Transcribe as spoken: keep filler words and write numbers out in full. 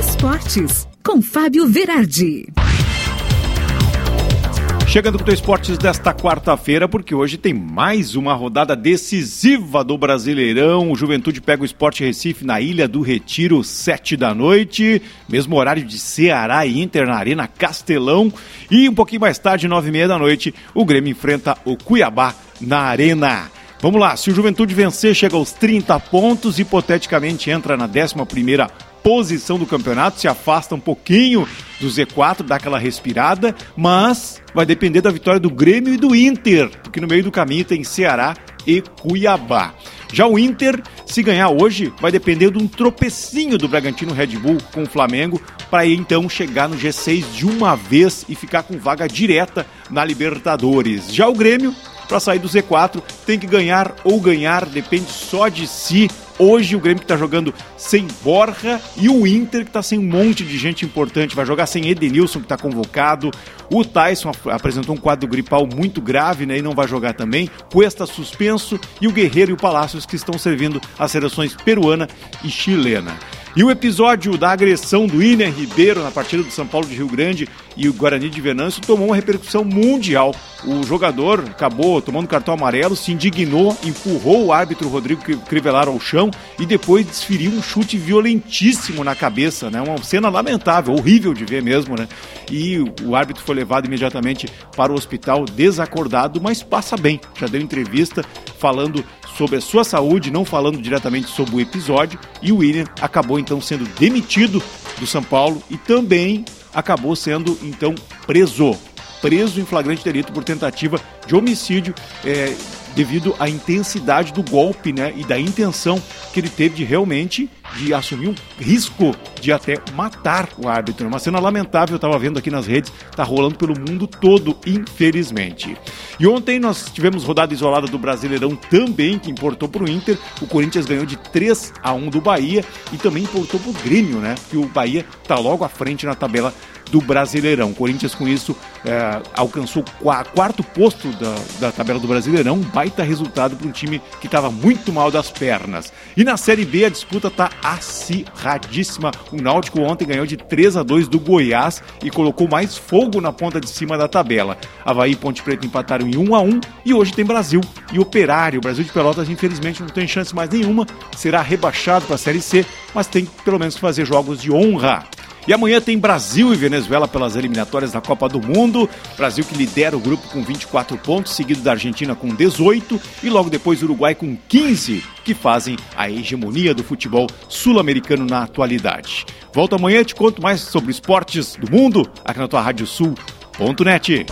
Esportes, com Fábio Verardi. Chegando com o Esportes desta quarta-feira, porque hoje tem mais uma rodada decisiva do Brasileirão. O Juventude pega o Esporte Recife na Ilha do Retiro, sete da noite. Mesmo horário de Ceará e Inter na Arena Castelão. E um pouquinho mais tarde, nove e meia da noite, o Grêmio enfrenta o Cuiabá na Arena. Vamos lá, se o Juventude vencer, chega aos trinta pontos, hipoteticamente entra na décima primeira posição do campeonato, se afasta um pouquinho do Z quatro, dá aquela respirada, mas vai depender da vitória do Grêmio e do Inter, porque no meio do caminho tem Ceará e Cuiabá. Já o Inter, se ganhar hoje, vai depender de um tropecinho do Bragantino Red Bull com o Flamengo, para então chegar no G seis de uma vez e ficar com vaga direta na Libertadores. Já o Grêmio, para sair do Z quatro, tem que ganhar ou ganhar, depende só de si. Hoje o Grêmio que está jogando sem Borja e o Inter que está sem um monte de gente importante, vai jogar sem Edenilson, que está convocado, o Tyson apresentou um quadro gripal muito grave, né, e não vai jogar também, Cuesta suspenso e o Guerreiro e o Palácios que estão servindo as seleções peruana e chilena. E o episódio da agressão do Íner Ribeiro na partida do São Paulo de Rio Grande e o Guarani de Venâncio tomou uma repercussão mundial. O jogador acabou tomando cartão amarelo, se indignou, empurrou o árbitro Rodrigo Crivelar ao chão e depois desferiu um chute violentíssimo na cabeça, né? Uma cena lamentável, horrível de ver mesmo, né? E o árbitro foi levado imediatamente para o hospital desacordado, mas passa bem. Já deu entrevista falando sobre a sua saúde, não falando diretamente sobre o episódio, e o William acabou então sendo demitido do São Paulo e também acabou sendo então preso, preso em flagrante delito por tentativa de homicídio é, devido à intensidade do golpe, né, e da intenção que ele teve de realmente de assumir um risco de até matar o árbitro. Uma cena lamentável, eu estava vendo aqui nas redes, está rolando pelo mundo todo, infelizmente. E ontem nós tivemos rodada isolada do Brasileirão também, que importou para o Inter. O Corinthians ganhou de três a um do Bahia e também importou para o Grêmio, né? Que o Bahia está logo à frente na tabela do Brasileirão. O Corinthians, com isso, é, alcançou o quarto posto da, da tabela do Brasileirão. Um baita resultado para um time que estava muito mal das pernas. E na Série B, a disputa está acirradíssima. O Náutico ontem ganhou de três a dois do Goiás e colocou mais fogo na ponta de cima da tabela. Havaí e Ponte Preto empataram em um a um e hoje tem Brasil e Operário. O Brasil de Pelotas, infelizmente, não tem chance mais nenhuma, será rebaixado para a Série C, mas tem pelo menos que fazer jogos de honra. E amanhã tem Brasil e Venezuela pelas eliminatórias da Copa do Mundo. Brasil que lidera o grupo com vinte e quatro pontos, seguido da Argentina com dezoito e logo depois o Uruguai com quinze, que fazem a hegemonia do futebol sul-americano na atualidade. Volto amanhã e te conto mais sobre esportes do mundo aqui na tua Rádio Sul ponto net.